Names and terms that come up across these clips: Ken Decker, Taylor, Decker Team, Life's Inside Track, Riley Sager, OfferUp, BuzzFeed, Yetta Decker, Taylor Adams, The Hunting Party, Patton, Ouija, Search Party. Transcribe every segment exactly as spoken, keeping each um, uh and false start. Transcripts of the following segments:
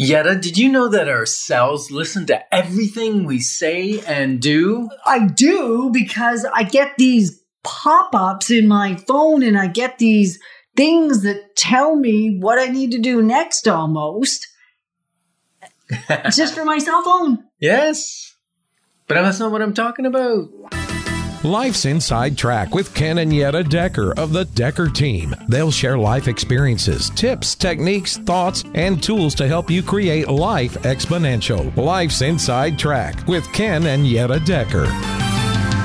Yetta, did you know that our cells listen to everything we say and do? I do, because I get these pop-ups in my phone and I get these things that tell me what I need to do next almost. Just for my cell phone. Yes, but that's not what I'm talking about. Life's Inside Track with Ken and Yetta Decker of the Decker Team. They'll share life experiences, tips, techniques, thoughts, and tools to help you create life exponential. Life's Inside Track with Ken and Yetta Decker.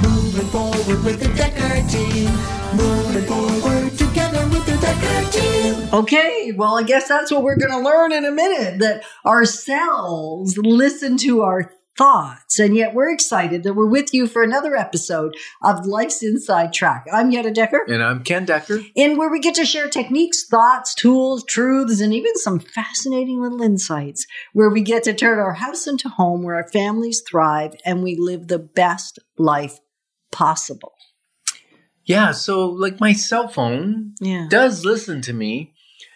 Moving forward with the Decker Team. Moving forward together with the Decker Team. Okay, well, I guess that's what we're going to learn in a minute, that our cells listen to our thoughts. And yet we're excited that we're with you for another episode of Life's Inside Track. I'm Yetta Decker. And I'm Ken Decker. And where we get to share techniques, thoughts, tools, truths, and even some fascinating little insights, where we get to turn our house into home, where our families thrive and we live the best life possible. Yeah. So like my cell phone yeah. does listen to me,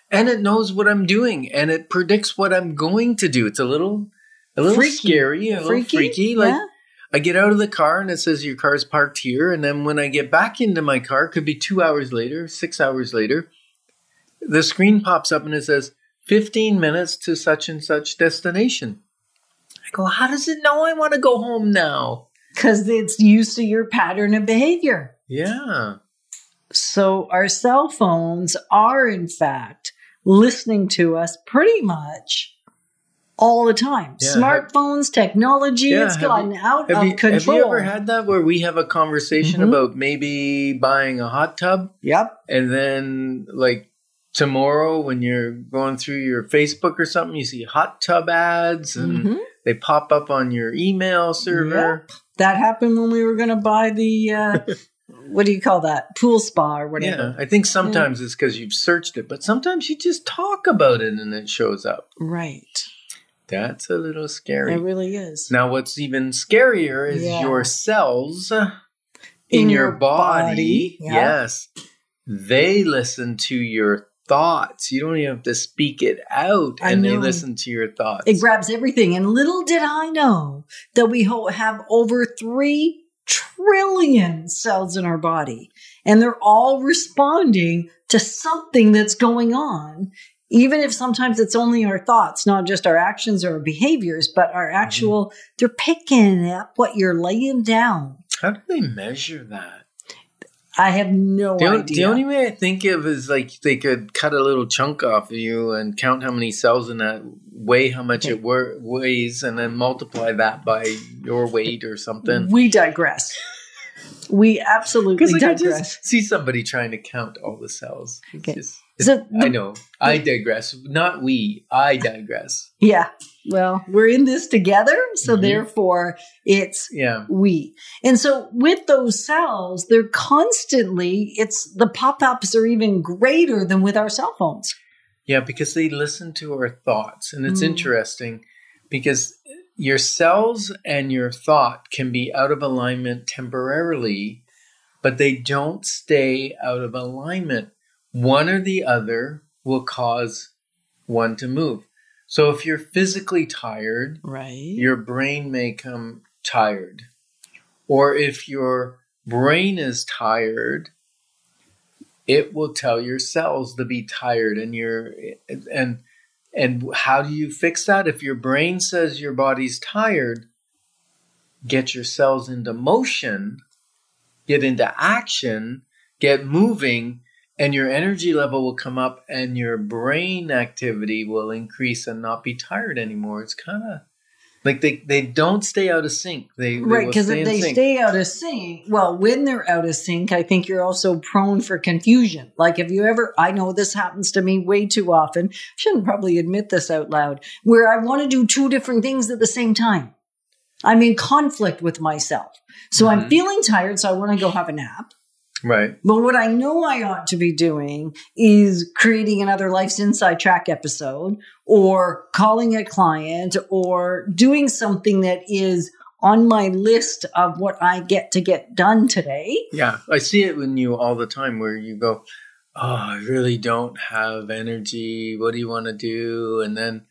and it knows what I'm doing, and it predicts what I'm going to do. It's a little A little freaky. scary, a freaky? little freaky. Like yeah. I get out of the car and it says your car's parked here. And then when I get back into my car, could be two hours later, six hours later, the screen pops up and it says fifteen minutes to such and such destination. I go, how does it know I want to go home now? Because it's used to your pattern of behavior. Yeah. So our cell phones are, in fact, listening to us pretty much all the time. Yeah, Smartphones, have, technology, yeah, it's gone you, out of you, control. Have you ever had that where we have a conversation mm-hmm. about maybe buying a hot tub? Yep. And then like tomorrow when you're going through your Facebook or something, you see hot tub ads and mm-hmm. they pop up on your email server. Yep. That happened when we were going to buy the, uh, what do you call that? Pool spa or whatever. Yeah, I think sometimes yeah. it's because you've searched it, but sometimes you just talk about it and it shows up. Right. That's a little scary. It really is. Now, what's even scarier is yeah. your cells in, in your, your body. body. Yeah. Yes. They listen to your thoughts. You don't even have to speak it out, I and know. they listen to your thoughts. It grabs everything. And little did I know that we have over three trillion cells in our body, and they're all responding to something that's going on. Even if sometimes it's only our thoughts, not just our actions or our behaviors, but our actual, mm-hmm. they're picking up what you're laying down. How do they measure that? I have no the idea. Only, the only way I think of is like they could cut a little chunk off of you and count how many cells in that, weigh how much okay. it wor- weighs, and then multiply that by your weight or something. We digress. We absolutely like, digress. I just see somebody trying to count all the cells. It's okay. just, So the, I know. I digress. Not we. I digress. Yeah. Well, we're in this together. So mm-hmm. therefore, it's yeah. we. And so with those cells, they're constantly, it's the pop-ups are even greater than with our cell phones. Yeah, because they listen to our thoughts. And it's mm. interesting because your cells and your thought can be out of alignment temporarily, but they don't stay out of alignment. One or the other will cause one to move. So if you're physically tired, right. your brain may come tired. Or if your brain is tired, it will tell your cells to be tired. And your and and how do you fix that? If your brain says your body's tired, get your cells into motion, get into action, get moving. And your energy level will come up and your brain activity will increase and not be tired anymore. It's kind of like they, they don't stay out of sync. They, right, because if they stay out of sync, well, when they're out of sync, I think you're also prone for confusion. Like have you ever, I know this happens to me way too often. I shouldn't probably admit this out loud, where I want to do two different things at the same time. I'm in conflict with myself. So mm-hmm. I'm feeling tired, so I want to go have a nap. Right. But what I know I ought to be doing is creating another Life's Inside Track episode, or calling a client, or doing something that is on my list of what I get to get done today. Yeah. I see it in you all the time where you go, oh, I really don't have energy. What do you want to do? And then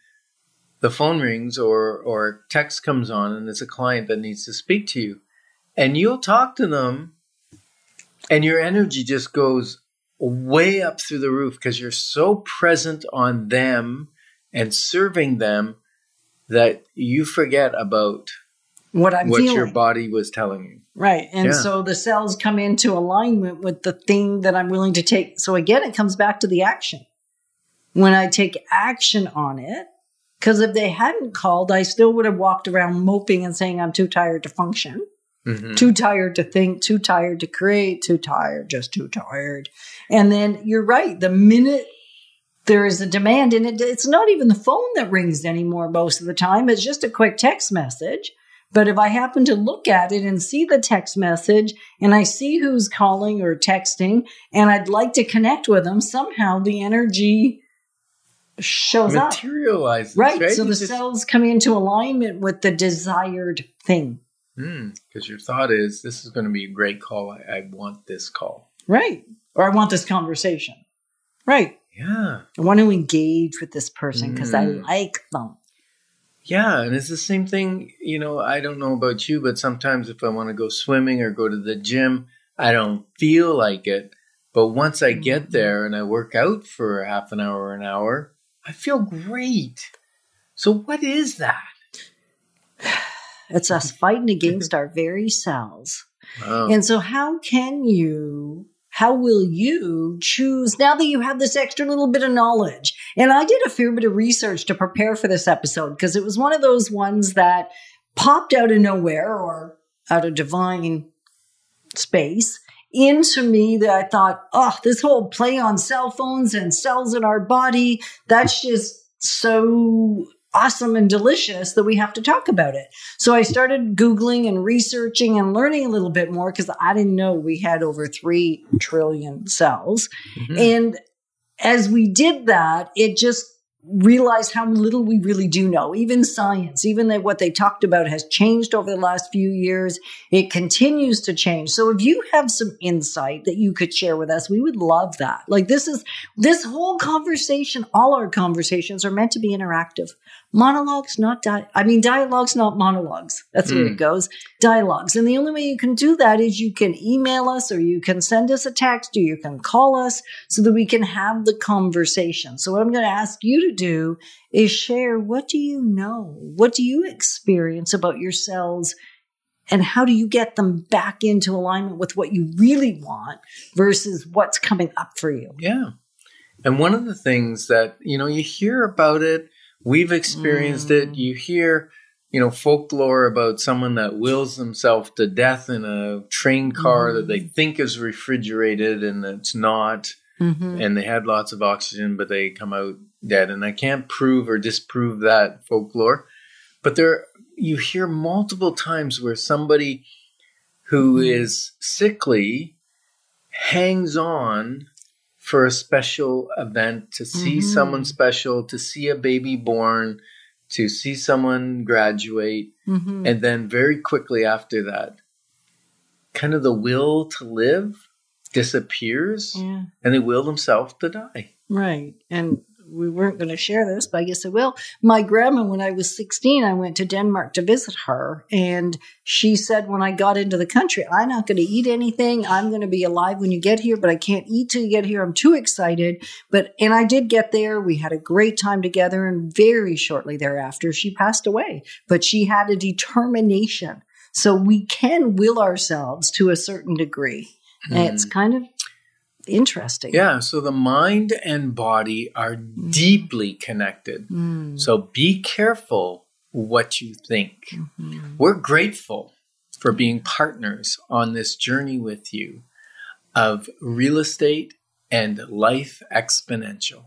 the phone rings or, or text comes on and it's a client that needs to speak to you. And you'll talk to them and your energy just goes way up through the roof because you're so present on them and serving them that you forget about what I'm what feeling. Your body was telling you. Right. And yeah. so the cells come into alignment with the thing that I'm willing to take. So again, it comes back to the action. When I take action on it, because if they hadn't called, I still would have walked around moping and saying, I'm too tired to function, mm-hmm. too tired to think, too tired to create, too tired, just too tired. And then you're right. The minute there is a demand, and it, it's not even the phone that rings anymore most of the time. It's just a quick text message. But if I happen to look at it and see the text message and I see who's calling or texting and I'd like to connect with them, somehow the energy shows up. Materializes, right? right? So you the just... cells come into alignment with the desired thing. Because mm, your thought is, this is going to be a great call. I, I want this call. Right. Or I want this conversation. Right. Yeah. I want to engage with this person because mm. I like them. Yeah, and it's the same thing, you know, I don't know about you, but sometimes if I want to go swimming or go to the gym, I don't feel like it. But once I get there and I work out for half an hour or an hour, I feel great. So what is that? It's us fighting against our very selves. Wow. And so how can you... How will you choose now that you have this extra little bit of knowledge? And I did a fair bit of research to prepare for this episode because it was one of those ones that popped out of nowhere or out of divine space into me that I thought, oh, this whole play on cell phones and cells in our body, that's just so awesome and delicious that we have to talk about it. So I started Googling and researching and learning a little bit more because I didn't know we had over three trillion cells. Mm-hmm. And as we did that, it just realized how little we really do know. Even science, even that what they talked about has changed over the last few years. It continues to change. So if you have some insight that you could share with us, we would love that. Like this is, this whole conversation, all our conversations are meant to be interactive. Monologues, not di- I mean, dialogues, not monologues. That's where mm. it goes. Dialogues. And the only way you can do that is you can email us or you can send us a text or you can call us so that we can have the conversation. So what I'm going to ask you to do is share, what do you know? What do you experience about your cells? And how do you get them back into alignment with what you really want versus what's coming up for you? Yeah. And one of the things that, you know, you hear about it, we've experienced mm. it. You hear, you know, folklore about someone that wills themselves to death in a train car mm. that they think is refrigerated and it's not. Mm-hmm. And they had lots of oxygen, but they come out dead. And I can't prove or disprove that folklore. But there, you hear multiple times where somebody who mm. is sickly hangs on for a special event, to see mm-hmm. someone special, to see a baby born, to see someone graduate. Mm-hmm. And then very quickly after that, kind of the will to live disappears yeah. and they will themselves to die. Right. And we weren't going to share this, but I guess I will. My grandma, when I was sixteen, I went to Denmark to visit her. And she said, when I got into the country, I'm not going to eat anything. I'm going to be alive when you get here, but I can't eat till you get here. I'm too excited. But, and I did get there. We had a great time together. And very shortly thereafter, she passed away, but she had a determination. So we can will ourselves to a certain degree. Mm. And it's kind of interesting. Yeah. So the mind and body are mm. deeply connected. Mm. So be careful what you think. Mm-hmm. We're grateful for being partners on this journey with you of real estate and life exponential.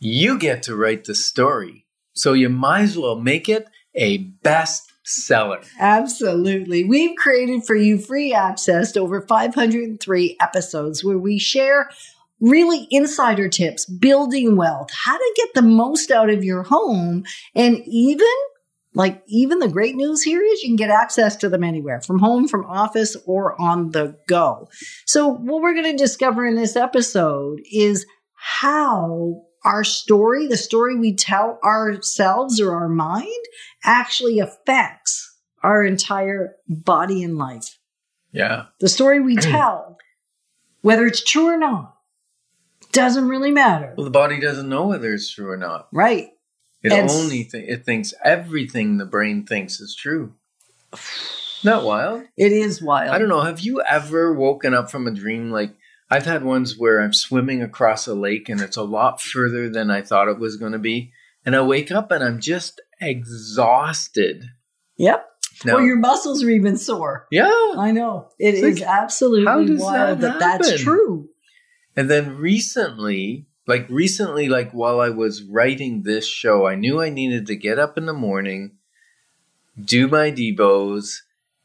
You get to write the story, so you might as well make it a best seller. Absolutely. We've created for you free access to over five hundred three episodes where we share really insider tips, building wealth, how to get the most out of your home. And even like, even the great news here is you can get access to them anywhere, from home, from office, or on the go. So what we're going to discover in this episode is how our story, the story we tell ourselves or our mind, actually affects our entire body and life. Yeah. The story we tell, whether it's true or not, doesn't really matter. Well, the body doesn't know whether it's true or not. Right. It and only th- it thinks everything the brain thinks is true. Not wild. It is wild. I don't know. Have you ever woken up from a dream? Like, I've had ones where I'm swimming across a lake and it's a lot further than I thought it was going to be. And I wake up and I'm just exhausted. Yep. Now, or your muscles are even sore. Yeah. I know. It it's is like, absolutely wild that, that that's true. And then recently, like recently, like while I was writing this show, I knew I needed to get up in the morning, do my Debos,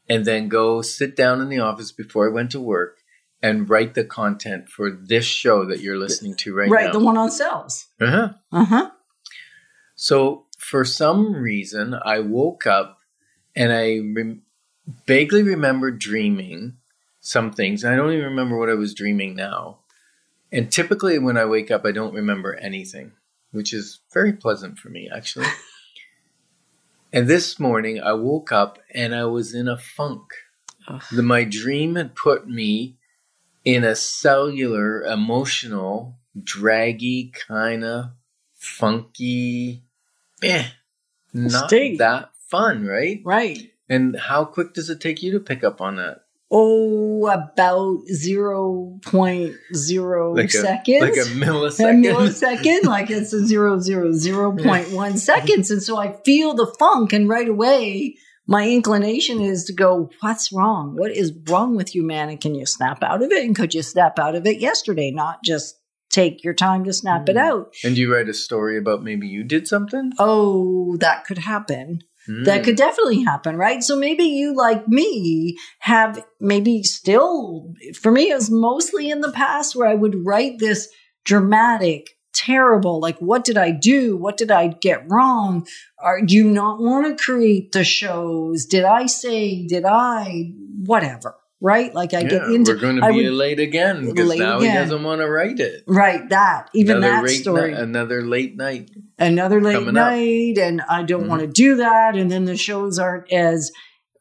and then go sit down in the office before I went to work and write the content for this show that you're listening to right, right now. Right, the one on cells. Uh-huh. Uh-huh. So for some reason, I woke up and I re- vaguely remember dreaming some things. I don't even remember what I was dreaming now. And typically when I wake up, I don't remember anything, which is very pleasant for me, actually. And this morning I woke up and I was in a funk. Ugh. The, my dream had put me in a cellular, emotional, draggy, kind of funky, eh, not state. That fun, right? Right. And how quick does it take you to pick up on that? Oh, about zero point zero like a, seconds. Like a millisecond. A millisecond, like it's a zero, zero, zero point one seconds. And so I feel the funk, and right away, my inclination is to go, what's wrong? What is wrong with you, man? And can you snap out of it? And could you snap out of it yesterday, not just take your time to snap mm. it out? And you write a story about maybe you did something? Oh, that could happen. Mm. That could definitely happen, right? So maybe you, like me, have maybe still, for me, it was mostly in the past where I would write this dramatic, terrible, like, what did I do? What did I get wrong? Are, do you not want to create the shows? Did I say, did I, whatever, right? Like I yeah, get into. We're going to be would, late again because late now again. He doesn't want to write it. Right, that, even another that story. Ni- another late night. Another late night, up. And I don't mm-hmm. want to do that. And then the shows aren't as,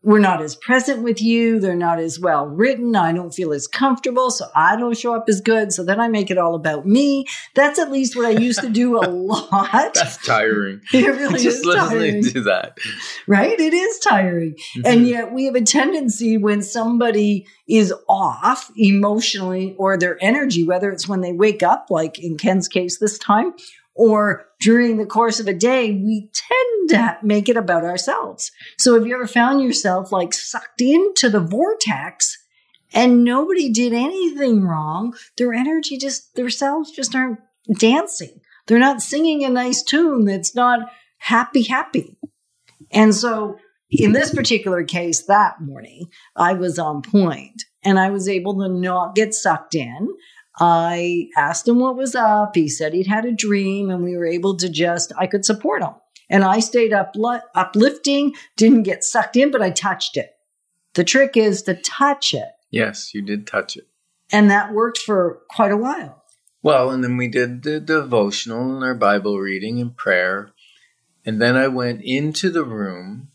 we're not as present with you. They're not as well written. I don't feel as comfortable, so I don't show up as good. So then I make it all about me. That's at least what I used to do a lot. That's tiring. It really Just is tiring. Just listening to that. Right? It is tiring. Mm-hmm. And yet we have a tendency when somebody is off emotionally or their energy, whether it's when they wake up, like in Ken's case this time, or during the course of a day, we tend to make it about ourselves. So have you ever found yourself like sucked into the vortex and nobody did anything wrong? Their energy just, their selves just aren't dancing. They're not singing a nice tune that's not happy, happy. And so in this particular case, that morning, I was on point and I was able to not get sucked in. I asked him what was up. He said he'd had a dream and we were able to just, I could support him. And I stayed up, uplifting, didn't get sucked in, but I touched it. The trick is to touch it. Yes, you did touch it. And that worked for quite a while. Well, and then we did the devotional and our Bible reading and prayer. And then I went into the room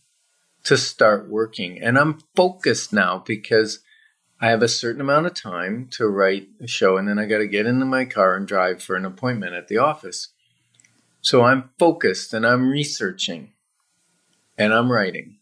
to start working. And I'm focused now because I have a certain amount of time to write a show, and then I got to get into my car and drive for an appointment at the office. So I'm focused, and I'm researching, and I'm writing.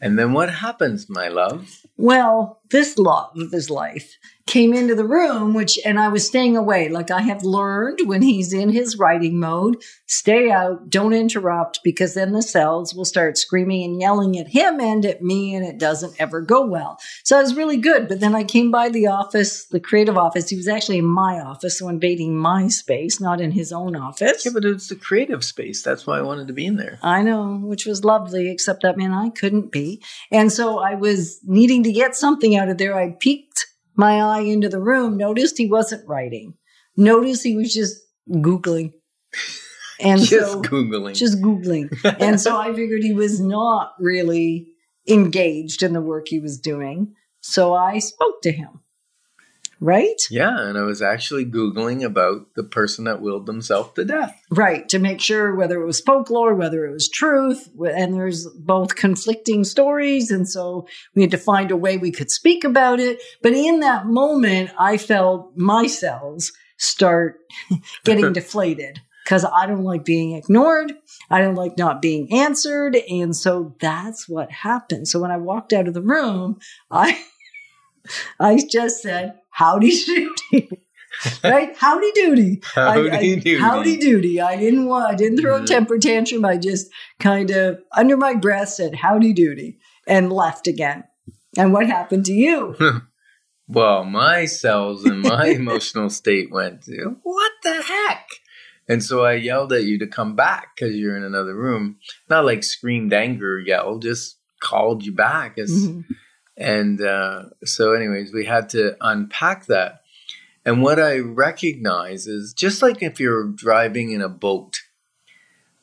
And then what happens, my love? Well, this love of his life came into the room, which, and I was staying away. Like I have learned when he's in his writing mode, stay out, don't interrupt, because then the cells will start screaming and yelling at him and at me, and it doesn't ever go well. So it was really good. But then I came by the office, the creative office. He was actually in my office, so invading my space, not in his own office. Yeah, but it's the creative space. That's why I wanted to be in there. I know, which was lovely, except that, man, I couldn't be. And so I was needing to get something out of there. I peeked my eye into the room, noticed he wasn't writing, noticed he was just Googling. And just so, Googling. Just Googling. And so I figured he was not really engaged in the work he was doing. So I spoke to him. right? Yeah, and I was actually Googling about the person that willed themselves to death. Right, to make sure whether it was folklore, whether it was truth, and there's both conflicting stories, and so we had to find a way we could speak about it. But in that moment, I felt my cells start getting deflated. Because I don't like being ignored. I don't like not being answered. And so that's what happened. So when I walked out of the room, I I just said, howdy doody, right? Howdy doody. Howdy I, I, doody. Howdy doody. I didn't, I didn't throw mm. a temper tantrum. I just kind of, under my breath, said, howdy doody, and left again. And what happened to you? Well, my cells and my emotional state went to, what the heck? And so I yelled at you to come back because you're in another room. Not like screamed anger yell, just called you back. Mm-hmm. And uh, so anyways, we had to unpack that. And what I recognize is just like if you're driving in a boat,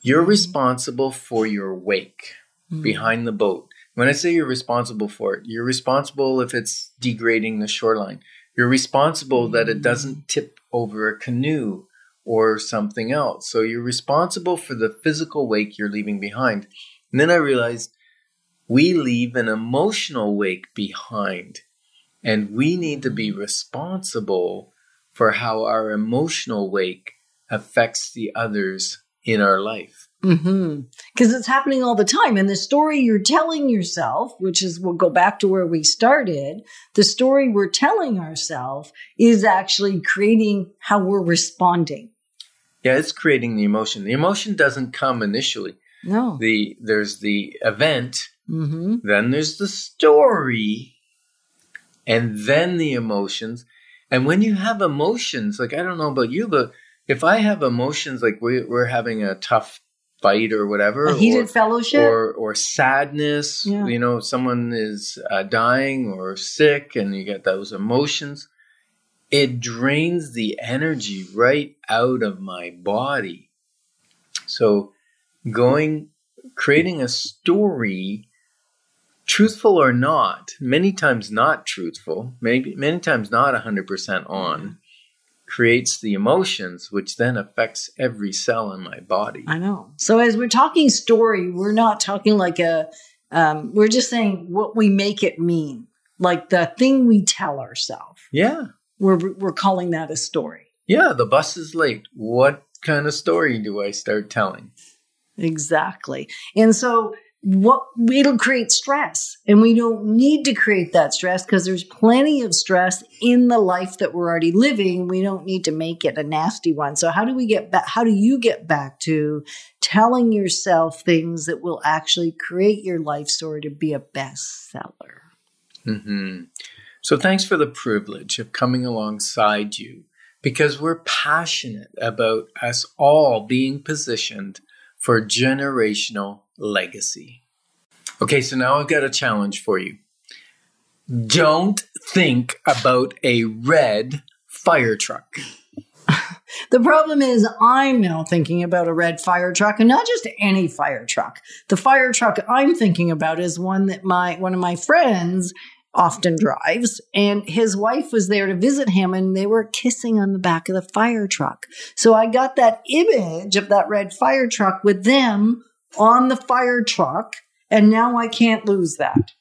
you're mm-hmm. responsible for your wake mm-hmm. behind the boat. When I say you're responsible for it, you're responsible if it's degrading the shoreline. You're responsible mm-hmm. that it doesn't tip over a canoe or something else. So you're responsible for the physical wake you're leaving behind. And then I realized we leave an emotional wake behind, and we need to be responsible for how our emotional wake affects the others in our life. Mm-hmm. Because it's happening all the time. And the story you're telling yourself, which is, we'll go back to where we started, the story we're telling ourselves is actually creating how we're responding. Yeah, it's creating the emotion. The emotion doesn't come initially. No. The There's the event, mm-hmm. then there's the story, and then the emotions. And when you have emotions, like, I don't know about you, but if I have emotions, like we, we're having a tough fight or whatever, a heated or, fellowship or or sadness, yeah. you know, someone is uh, dying or sick, and you get those emotions, it drains the energy right out of my body. So going creating a story, truthful or not, many times not truthful, maybe many times not one hundred percent on, creates the emotions, which then affects every cell in my body. I know. So as we're talking story, we're not talking like a, um, we're just saying what we make it mean, like the thing we tell ourselves. Yeah. We're, we're calling that a story. Yeah. The bus is late. What kind of story do I start telling? Exactly. And so what it'll create stress, and we don't need to create that stress because there's plenty of stress in the life that we're already living. We don't need to make it a nasty one. So how do we get back? How do you get back to telling yourself things that will actually create your life story to be a bestseller? Mm-hmm. So thanks for the privilege of coming alongside you, because we're passionate about us all being positioned for generational legacy. Okay, so now I've got a challenge for you. Don't think about a red fire truck. The problem is I'm now thinking about a red fire truck, and not just any fire truck. The fire truck I'm thinking about is one that my one of my friends often drives, and his wife was there to visit him, and they were kissing on the back of the fire truck. So I got that image of that red fire truck with them on the fire truck, and now I can't lose that.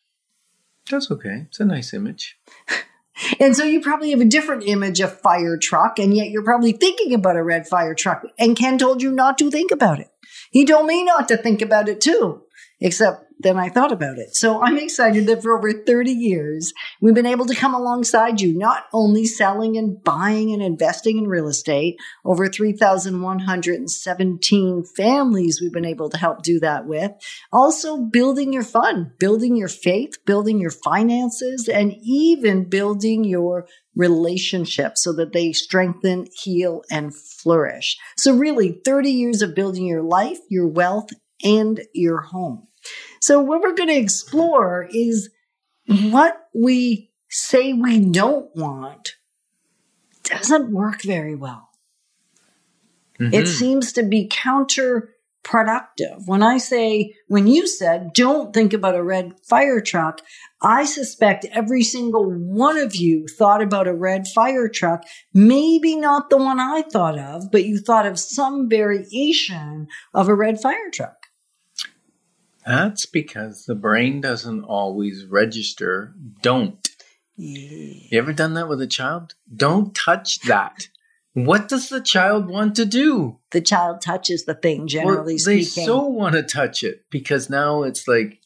That's okay. It's a nice image. And so you probably have a different image of fire truck, and yet you're probably thinking about a red fire truck, and Ken told you not to think about it. He told me not to think about it too, except then I thought about it. So I'm excited that for over thirty years, we've been able to come alongside you, not only selling and buying and investing in real estate. Over three thousand one hundred seventeen families we've been able to help do that with. Also building your fund, building your faith, building your finances, and even building your relationships so that they strengthen, heal, and flourish. So really thirty years of building your life, your wealth, and your home. So what we're going to explore is what we say we don't want doesn't work very well. Mm-hmm. It seems to be counter productive. When I say, when you said, don't think about a red fire truck, I suspect every single one of you thought about a red fire truck, maybe not the one I thought of, but you thought of some variation of a red fire truck. That's because the brain doesn't always register, don't. Yeah. You ever done that with a child? Don't touch that. What does the child want to do? The child touches the thing, generally well, they speaking. They so want to touch it because now it's like,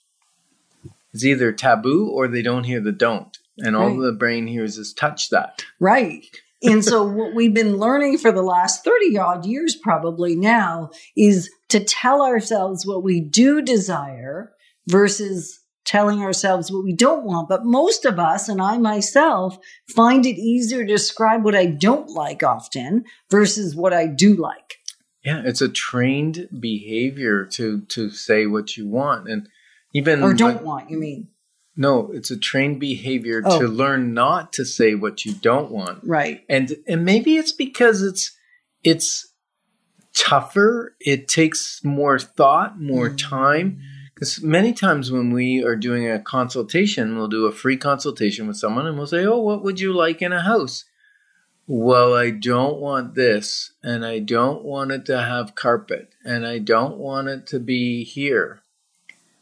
it's either taboo or they don't hear the don't. And right. all the brain hears is touch that. Right. And so what we've been learning for the last thirty odd years probably now is to tell ourselves what we do desire versus telling ourselves what we don't want. But most of us, and I myself, find it easier to describe what I don't like often versus what I do like. Yeah, it's a trained behavior to to say what you want. And even Or don't when, want, you mean? No, it's a trained behavior oh. to learn not to say what you don't want. Right. And and maybe it's because it's it's tougher, it takes more thought, more mm. time. Because many times when we are doing a consultation, we'll do a free consultation with someone and we'll say, oh, what would you like in a house? Well, I don't want this, and I don't want it to have carpet, and I don't want it to be here.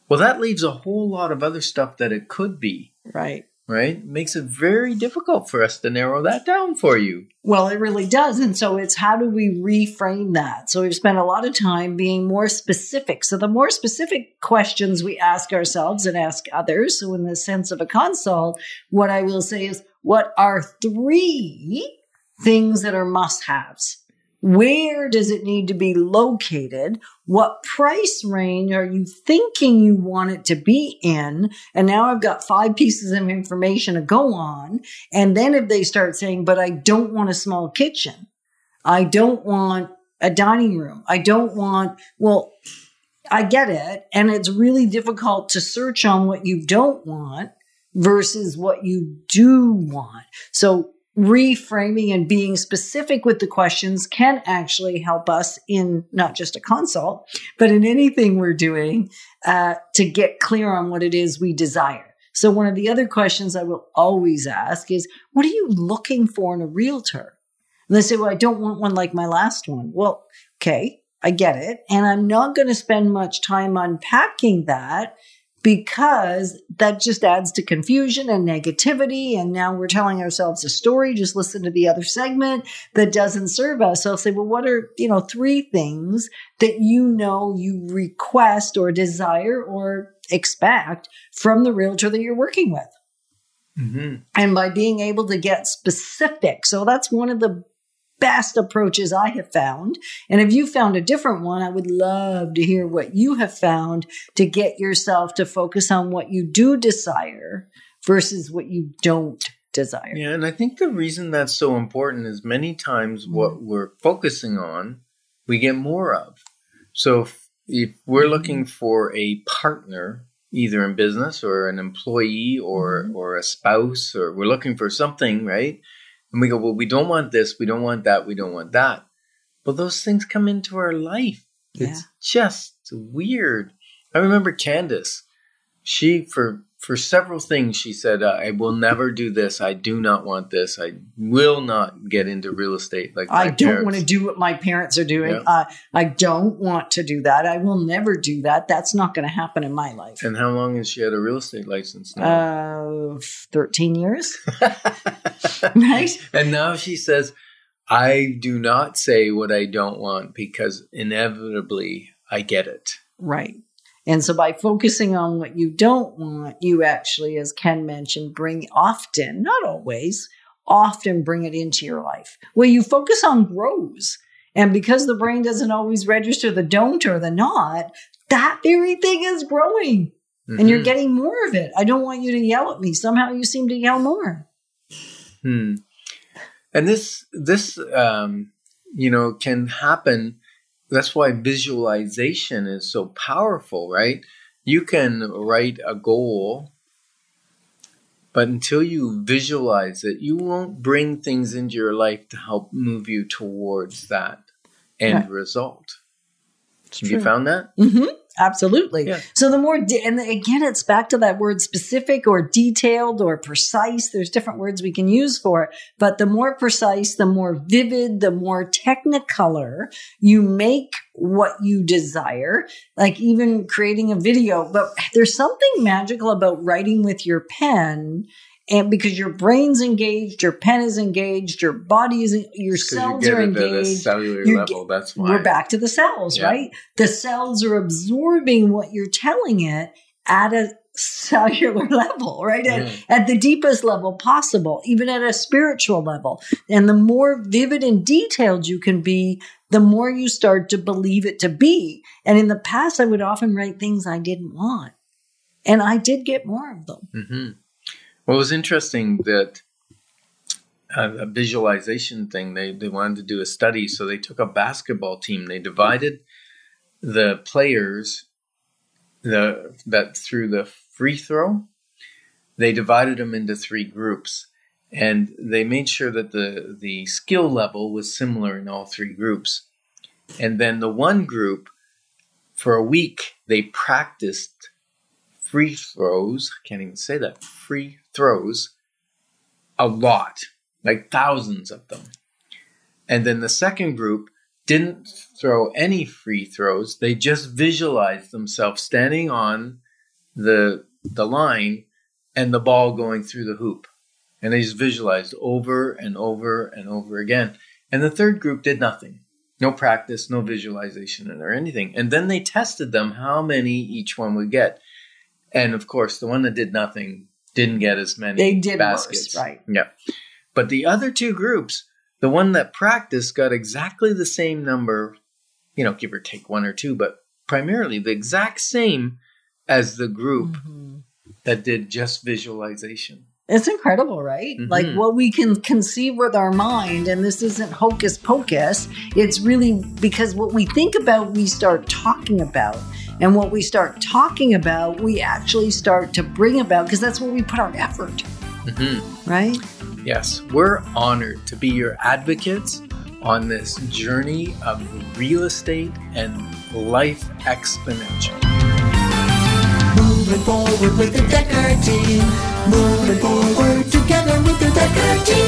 Well, that leaves a whole lot of other stuff that it could be. Right. Right? Makes it very difficult for us to narrow that down for you. Well, it really does. And so it's how do we reframe that? So we've spent a lot of time being more specific. So the more specific questions we ask ourselves and ask others, so in the sense of a consult, what I will say is, what are three things that are must-haves? Where does it need to be located? What price range are you thinking you want it to be in? And now I've got five pieces of information to go on. And then if they start saying, but I don't want a small kitchen. I don't want a dining room. I don't want, well, I get it. And it's really difficult to search on what you don't want versus what you do want. So reframing and being specific with the questions can actually help us in not just a consult, but in anything we're doing uh, to get clear on what it is we desire. So one of the other questions I will always ask is, what are you looking for in a realtor? And they say, well, I don't want one like my last one. Well, okay, I get it. And I'm not going to spend much time unpacking that, because that just adds to confusion and negativity. And now we're telling ourselves a story. Just listen to the other segment that doesn't serve us. So I'll say, well, what are, you know, three things that you know you request or desire or expect from the realtor that you're working with? Mm-hmm. And by being able to get specific. So that's one of the best approaches I have found. And if you found a different one, I would love to hear what you have found to get yourself to focus on what you do desire versus what you don't desire. Yeah. And I think the reason that's so important is many times what we're focusing on, we get more of. So if, if we're looking for a partner, either in business or an employee or, or a spouse, or we're looking for something, right? And we go, well, we don't want this, we don't want that, we don't want that. But those things come into our life. Yeah. It's just weird. I remember Candace. She, for for several things, she said, uh, I will never do this. I do not want this. I will not get into real estate. Like I don't parents. want to do what my parents are doing. Yeah. Uh, I don't want to do that. I will never do that. That's not going to happen in my life. And how long has she had a real estate license now? Uh, thirteen years. Right? And now she says, I do not say what I don't want because inevitably I get it. Right. And so by focusing on what you don't want, you actually, as Ken mentioned, bring often, not always, often bring it into your life. What you focus on grows. And because the brain doesn't always register the don't or the not, that very thing is growing. Mm-hmm. And you're getting more of it. I don't want you to yell at me. Somehow you seem to yell more. Hmm. And this, this um, you know, can happen. That's why visualization is so powerful, right? You can write a goal, but until you visualize it, you won't bring things into your life to help move you towards that end result. Have you found that? Mm-hmm. Absolutely. Yeah. So the more, de- and again, it's back to that word specific or detailed or precise. There's different words we can use for it, but the more precise, the more vivid, the more technicolor you make what you desire, like even creating a video. But there's something magical about writing with your pen. And because your brain's engaged, your pen is engaged, your body is, your cells you are engaged. At a cellular you level, get, that's why. We're back to the cells, yeah. right? The cells are absorbing what you're telling it at a cellular level, right? At, mm. at the deepest level possible, even at a spiritual level. And the more vivid and detailed you can be, the more you start to believe it to be. And in the past, I would often write things I didn't want. And I did get more of them. Mm-hmm. Well, it was interesting that uh, a visualization thing, they, they wanted to do a study. So they took a basketball team. They divided the players the that through the free throw. They divided them into three groups. And they made sure that the, the skill level was similar in all three groups. And then the one group, for a week, they practiced free throws. I can't even say that. Free throws a lot, like thousands of them. And then the second group didn't throw any free throws. They just visualized themselves standing on the the line and the ball going through the hoop. And they just visualized over and over and over again. And the third group did nothing. No practice, no visualization or anything. And then they tested them how many each one would get. And of course, the one that did nothing didn't get as many they did baskets. Worse, right? Yeah. But the other two groups, the one that practiced got exactly the same number, you know, give or take one or two, but primarily the exact same as the group mm-hmm. that did just visualization. It's incredible, right? Mm-hmm. Like what we can conceive with our mind, and this isn't hocus pocus. It's really because what we think about, we start talking about. And what we start talking about, we actually start to bring about, because that's where we put our effort, mm-hmm. right? Yes, we're honored to be your advocates on this journey of real estate and life exponential. Moving forward with the Decker Team. Moving forward together with the Decker Team.